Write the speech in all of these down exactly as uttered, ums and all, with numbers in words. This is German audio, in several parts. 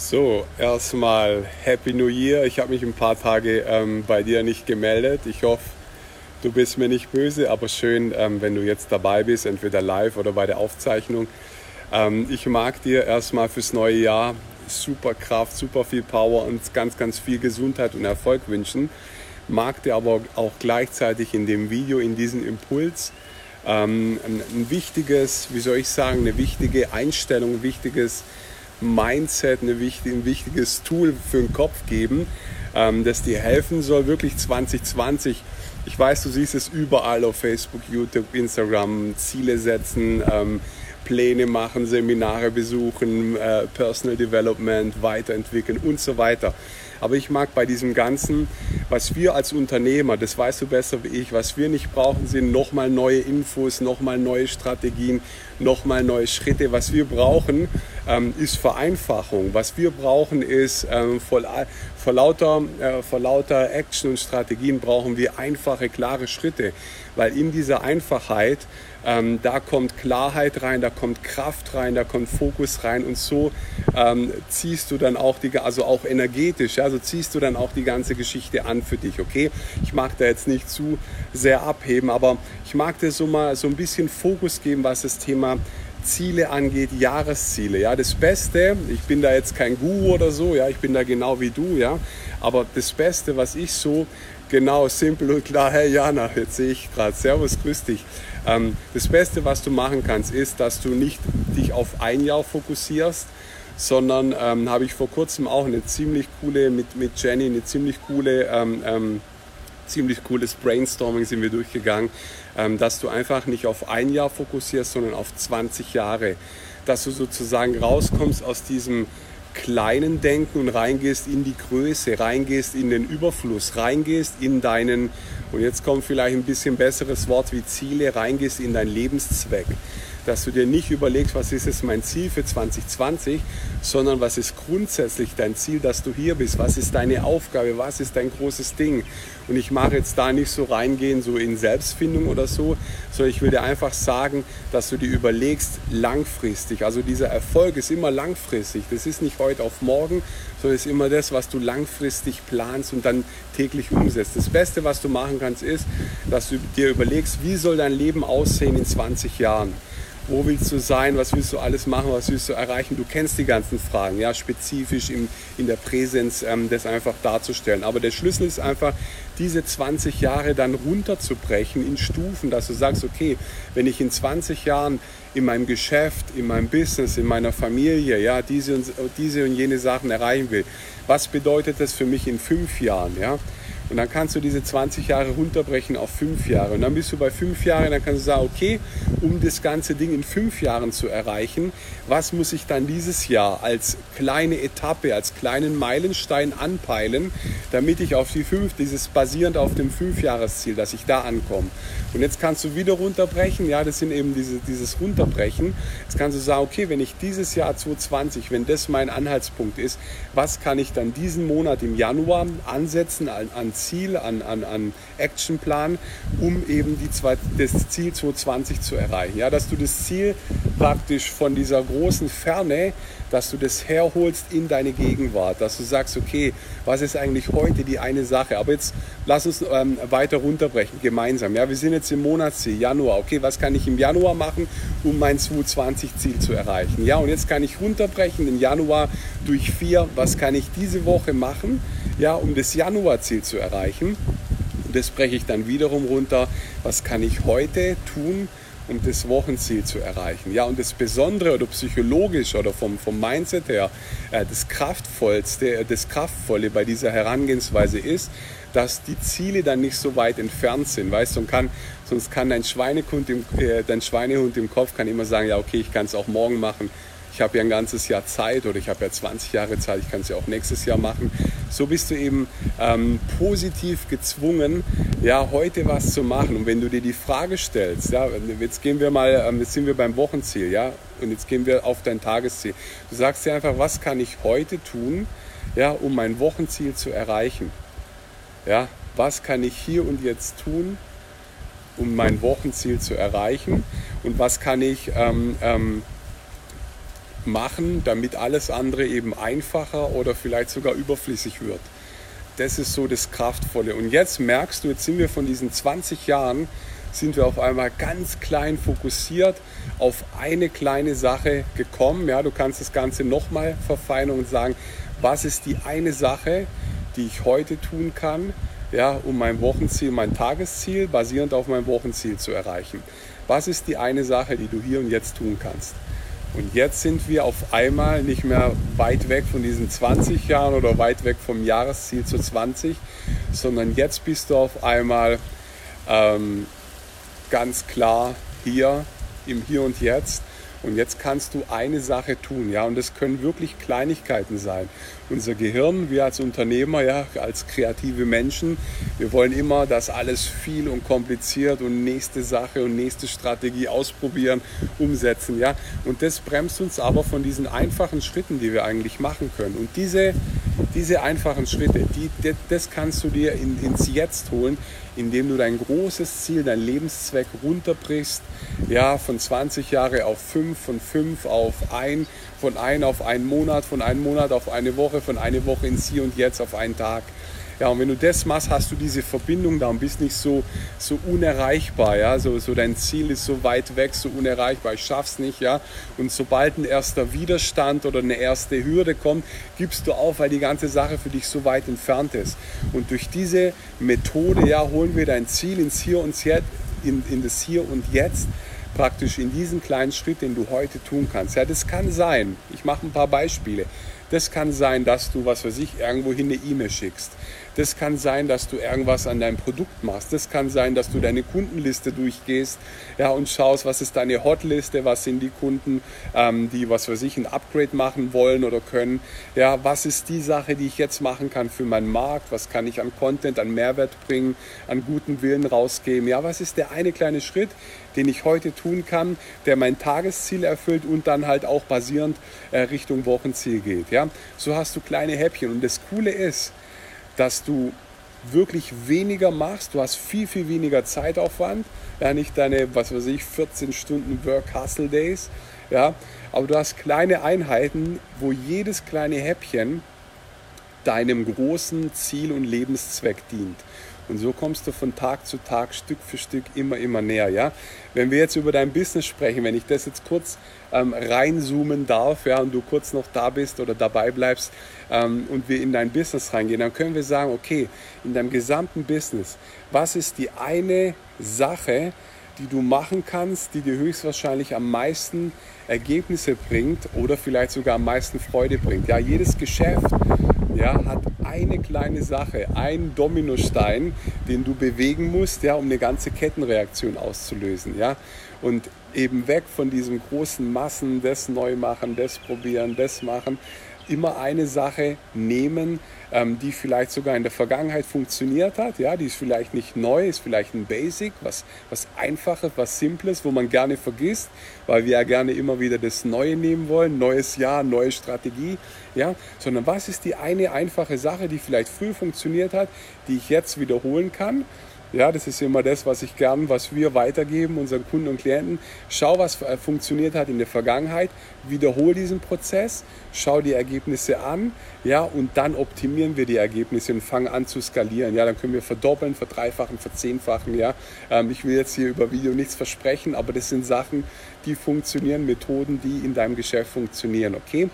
So, erstmal Happy New Year. Ich habe mich ein paar Tage ähm, bei dir nicht gemeldet. Ich hoffe, du bist mir nicht böse, aber schön, ähm, wenn du jetzt dabei bist, entweder live oder bei der Aufzeichnung. Ähm, ich mag dir erstmal fürs neue Jahr super Kraft, super viel Power und ganz, ganz viel Gesundheit und Erfolg wünschen. Mag dir aber auch gleichzeitig in dem Video, in diesem Impuls, ähm, ein, ein wichtiges, wie soll ich sagen, eine wichtige Einstellung, ein wichtiges Mindset, eine wichtig, ein wichtiges Tool für den Kopf geben, ähm, das dir helfen soll, wirklich zwanzig zwanzig, ich weiß, du siehst es überall auf Facebook, YouTube, Instagram, Ziele setzen, ähm, Pläne machen, Seminare besuchen, äh, Personal Development, weiterentwickeln und so weiter. Aber ich mag bei diesem Ganzen, was wir als Unternehmer, das weißt du besser wie ich, was wir nicht brauchen, sind nochmal neue Infos, nochmal neue Strategien, nochmal neue Schritte. Was wir brauchen, ähm, ist Vereinfachung. Was wir brauchen, ist ähm, vor, vor, lauter, äh, vor lauter Action und Strategien brauchen wir einfache, klare Schritte. Weil in dieser Einfachheit, ähm, da kommt Klarheit rein, da kommt Kraft rein, da kommt Fokus rein und so ähm, ziehst du dann auch, die, also auch energetisch, ja, so ziehst du dann auch die ganze Geschichte an für dich, okay? Ich mag da jetzt nicht zu sehr abheben, aber ich mag dir so mal so ein bisschen Fokus geben, was das Thema Ziele angeht, Jahresziele, ja, das Beste, ich bin da jetzt kein Guru oder so, ja, ich bin da genau wie du, ja, aber das Beste, was ich so genau, simpel und klar, hey Jana, jetzt sehe ich gerade, servus, grüß dich. Ähm, das Beste, was du machen kannst, ist, dass du nicht dich auf ein Jahr fokussierst, sondern ähm, habe ich vor kurzem auch eine ziemlich coole, mit, mit Jenny, eine ziemlich coole, ähm, ähm, ziemlich cooles Brainstorming sind wir durchgegangen, ähm, dass du einfach nicht auf ein Jahr fokussierst, sondern auf zwanzig Jahre, dass du sozusagen rauskommst aus diesem kleinen Denken und reingehst in die Größe, reingehst in den Überfluss, reingehst in deinen, und jetzt kommt vielleicht ein bisschen besseres Wort wie Ziele, reingehst in deinen Lebenszweck. Dass du dir nicht überlegst, was ist jetzt mein Ziel für zwanzig zwanzig, sondern was ist grundsätzlich dein Ziel, dass du hier bist, was ist deine Aufgabe, was ist dein großes Ding. Und ich mache jetzt da nicht so reingehen, so in Selbstfindung oder so, sondern ich will dir einfach sagen, dass du dir überlegst, langfristig, also dieser Erfolg ist immer langfristig, das ist nicht heute auf morgen, sondern es ist immer das, was du langfristig planst und dann täglich umsetzt. Das Beste, was du machen kannst, ist, dass du dir überlegst, wie soll dein Leben aussehen in zwanzig Jahren. Wo willst du sein? Was willst du alles machen? Was willst du erreichen? Du kennst die ganzen Fragen, ja, spezifisch im, in der Präsenz ähm, das einfach darzustellen. Aber der Schlüssel ist einfach, diese zwanzig Jahre dann runterzubrechen in Stufen, dass du sagst, okay, wenn ich in zwanzig Jahren in meinem Geschäft, in meinem Business, in meiner Familie, ja, diese und, diese und jene Sachen erreichen will, was bedeutet das für mich in fünf Jahren, ja? Und dann kannst du diese zwanzig Jahre runterbrechen auf fünf Jahre. Und dann bist du bei fünf Jahren, dann kannst du sagen, okay, um das ganze Ding in fünf Jahren zu erreichen, was muss ich dann dieses Jahr als kleine Etappe, als kleinen Meilenstein anpeilen, damit ich auf die fünf, dieses basierend auf dem fünf Jahres Ziel, dass ich da ankomme. Und jetzt kannst du wieder runterbrechen, ja, das sind eben diese, dieses Runterbrechen. Jetzt kannst du sagen, okay, wenn ich dieses Jahr zwanzig zwanzig, wenn das mein Anhaltspunkt ist, was kann ich dann diesen Monat im Januar ansetzen an, an Ziel, an, an, an Actionplan, um eben die zwei, das Ziel zwanzig zwanzig zu erreichen. Ja, dass du das Ziel praktisch von dieser großen Ferne, dass du das herholst in deine Gegenwart, dass du sagst, okay, was ist eigentlich heute die eine Sache? Aber jetzt lass uns ähm, weiter runterbrechen, gemeinsam. Ja, wir sind jetzt im Monatsziel, Januar. Okay, was kann ich im Januar machen, um mein zwanzig zwanzig Ziel zu erreichen? Ja, und jetzt kann ich runterbrechen, den Januar durch vier, was kann ich diese Woche machen, ja, um das Januarziel zu erreichen? Und das breche ich dann wiederum runter, was kann ich heute tun, um das Wochenziel zu erreichen. Ja, und das Besondere oder psychologisch oder vom, vom Mindset her, äh, das Kraftvollste, das Kraftvolle bei dieser Herangehensweise ist, dass die Ziele dann nicht so weit entfernt sind, weißt du, und kann, sonst kann dein Schweinehund im, äh, dein Schweinehund im Kopf kann immer sagen, ja okay, ich kann es auch morgen machen, ich habe ja ein ganzes Jahr Zeit oder ich habe ja zwanzig Jahre Zeit, ich kann es ja auch nächstes Jahr machen. So bist du eben ähm, positiv gezwungen, ja, heute was zu machen. Und wenn du dir die Frage stellst, ja, jetzt gehen wir mal, ähm, jetzt sind wir beim Wochenziel, ja, und jetzt gehen wir auf dein Tagesziel. Du sagst dir einfach, was kann ich heute tun, ja, um mein Wochenziel zu erreichen? Ja, was kann ich hier und jetzt tun, um mein Wochenziel zu erreichen? Und was kann ich ähm, ähm, machen, damit alles andere eben einfacher oder vielleicht sogar überflüssig wird. Das ist so das Kraftvolle. Und jetzt merkst du, jetzt sind wir von diesen zwanzig Jahren, sind wir auf einmal ganz klein fokussiert auf eine kleine Sache gekommen. Ja, du kannst das Ganze nochmal verfeinern und sagen, was ist die eine Sache, die ich heute tun kann, ja, um mein Wochenziel, mein Tagesziel, basierend auf meinem Wochenziel zu erreichen. Was ist die eine Sache, die du hier und jetzt tun kannst? Und jetzt sind wir auf einmal nicht mehr weit weg von diesen zwanzig Jahren oder weit weg vom Jahresziel zu zwanzig, sondern jetzt bist du auf einmal ähm, ganz klar hier, im Hier und Jetzt. Und jetzt kannst du eine Sache tun, ja, und das können wirklich Kleinigkeiten sein. Unser Gehirn, wir als Unternehmer, ja, als kreative Menschen, wir wollen immer, dass alles viel und kompliziert und nächste Sache und nächste Strategie ausprobieren, umsetzen, ja. Und das bremst uns aber von diesen einfachen Schritten, die wir eigentlich machen können. Und diese, diese einfachen Schritte, die, das kannst du dir in, ins Jetzt holen, indem du dein großes Ziel, dein Lebenszweck runterbrichst, ja, von zwanzig Jahre auf fünf, von fünf auf ein, von ein auf einen Monat, von einem Monat auf eine Woche, von einer Woche ins Hier und Jetzt auf einen Tag. Ja, und wenn du das machst, hast du diese Verbindung da und bist nicht so, so unerreichbar, ja, so, so dein Ziel ist so weit weg, so unerreichbar, ich schaff's nicht, ja, und sobald ein erster Widerstand oder eine erste Hürde kommt, gibst du auf, weil die ganze Sache für dich so weit entfernt ist. Und durch diese Methode, ja, holen wir dein Ziel ins Hier und Jetzt, in, in das Hier und Jetzt, praktisch in diesen kleinen Schritt, den du heute tun kannst. Ja, das kann sein, ich mache ein paar Beispiele. Das kann sein, dass du, was weiß ich, irgendwohin eine E-Mail schickst. Das kann sein, dass du irgendwas an deinem Produkt machst. Das kann sein, dass du deine Kundenliste durchgehst, ja, und schaust, was ist deine Hotliste, was sind die Kunden, ähm, die, was weiß ich, ein Upgrade machen wollen oder können. Ja, was ist die Sache, die ich jetzt machen kann für meinen Markt? Was kann ich an Content, an Mehrwert bringen, an guten Willen rausgeben? Ja, was ist der eine kleine Schritt, den ich heute tun kann, der mein Tagesziel erfüllt und dann halt auch basierend äh, Richtung Wochenziel geht. Ja? So hast du kleine Häppchen. Und das Coole ist, dass du wirklich weniger machst, du hast viel, viel weniger Zeitaufwand, ja, nicht deine, was weiß ich, vierzehn Stunden Work-Hustle-Days, ja, aber du hast kleine Einheiten, wo jedes kleine Häppchen deinem großen Ziel und Lebenszweck dient. Und so kommst du von Tag zu Tag, Stück für Stück immer, immer näher. Ja? Wenn wir jetzt über dein Business sprechen, wenn ich das jetzt kurz ähm, reinzoomen darf, ja, und du kurz noch da bist oder dabei bleibst ähm, und wir in dein Business reingehen, dann können wir sagen, okay, in deinem gesamten Business, was ist die eine Sache, die du machen kannst, die dir höchstwahrscheinlich am meisten Ergebnisse bringt oder vielleicht sogar am meisten Freude bringt. Ja, jedes Geschäft, ja, hat eine kleine Sache, einen Dominostein, den du bewegen musst, ja, um eine ganze Kettenreaktion auszulösen, ja. Und eben weg von diesem großen Massen, das neu machen, das probieren, das machen, immer eine Sache nehmen, ähm, die vielleicht sogar in der Vergangenheit funktioniert hat, ja, die ist vielleicht nicht neu, ist vielleicht ein Basic, was, was Einfaches, was Simples, wo man gerne vergisst, weil wir ja gerne immer wieder das Neue nehmen wollen, neues Jahr, neue Strategie, ja, sondern was ist die eine einfache Sache, die vielleicht früh funktioniert hat, die ich jetzt wiederholen kann. Ja, das ist immer das, was ich gern, was wir weitergeben, unseren Kunden und Klienten. Schau, was funktioniert hat in der Vergangenheit, wiederhole diesen Prozess, schau die Ergebnisse an, ja, und dann optimieren wir die Ergebnisse und fangen an zu skalieren. Ja, dann können wir verdoppeln, verdreifachen, verzehnfachen, ja. Ähm, ich will jetzt hier über Video nichts versprechen, aber das sind Sachen, die funktionieren, Methoden, die in deinem Geschäft funktionieren, okay?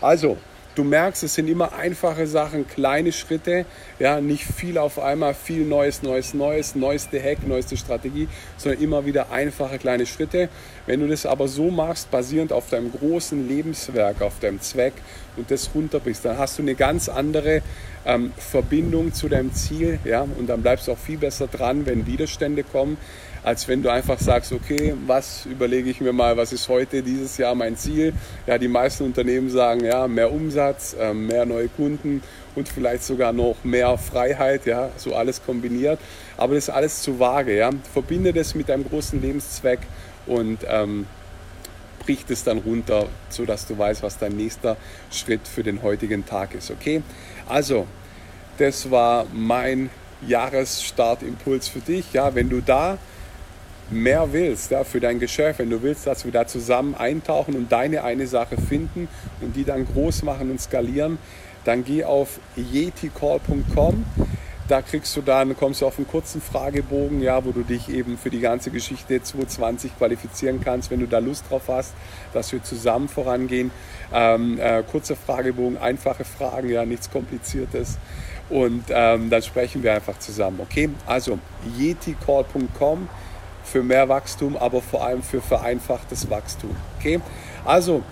Also, du merkst, es sind immer einfache Sachen, kleine Schritte, ja, nicht viel auf einmal, viel Neues, Neues, Neues, neueste Hack, neueste Strategie, sondern immer wieder einfache kleine Schritte. Wenn du das aber so machst, basierend auf deinem großen Lebenswerk, auf deinem Zweck und das runterbrichst, dann hast du eine ganz andere ähm, Verbindung zu deinem Ziel, ja, und dann bleibst du auch viel besser dran, wenn Widerstände kommen, als wenn du einfach sagst, okay, was überlege ich mir mal, was ist heute, dieses Jahr mein Ziel? Ja, die meisten Unternehmen sagen, ja, mehr Umsatz, mehr neue Kunden und vielleicht sogar noch mehr Freiheit, ja, so alles kombiniert. Aber das ist alles zu vage, ja. Verbinde das mit deinem großen Lebenszweck und ähm, brich das dann runter, sodass du weißt, was dein nächster Schritt für den heutigen Tag ist, okay? Also, das war mein Jahresstartimpuls für dich, ja, wenn du da mehr willst, ja, für dein Geschäft, wenn du willst, dass wir da zusammen eintauchen und deine eine Sache finden und die dann groß machen und skalieren, dann geh auf yeticall punkt com. Da kriegst du dann, kommst du auf einen kurzen Fragebogen, ja, wo du dich eben für die ganze Geschichte zwanzig zwanzig qualifizieren kannst, wenn du da Lust drauf hast, dass wir zusammen vorangehen. Ähm, äh, kurzer Fragebogen, einfache Fragen, ja, nichts Kompliziertes. Und ähm, dann sprechen wir einfach zusammen, okay? Also yeticall punkt com für mehr Wachstum, aber vor allem für vereinfachtes Wachstum, okay? Also,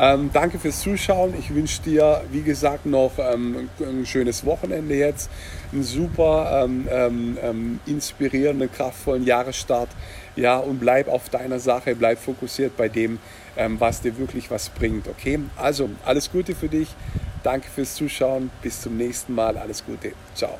Ähm, danke fürs Zuschauen. Ich wünsche dir, wie gesagt, noch ähm, ein schönes Wochenende jetzt, einen super ähm, ähm, inspirierenden, kraftvollen Jahresstart. Ja, und bleib auf deiner Sache, bleib fokussiert bei dem, ähm, was dir wirklich was bringt. Okay? Also, alles Gute für dich. Danke fürs Zuschauen. Bis zum nächsten Mal. Alles Gute. Ciao.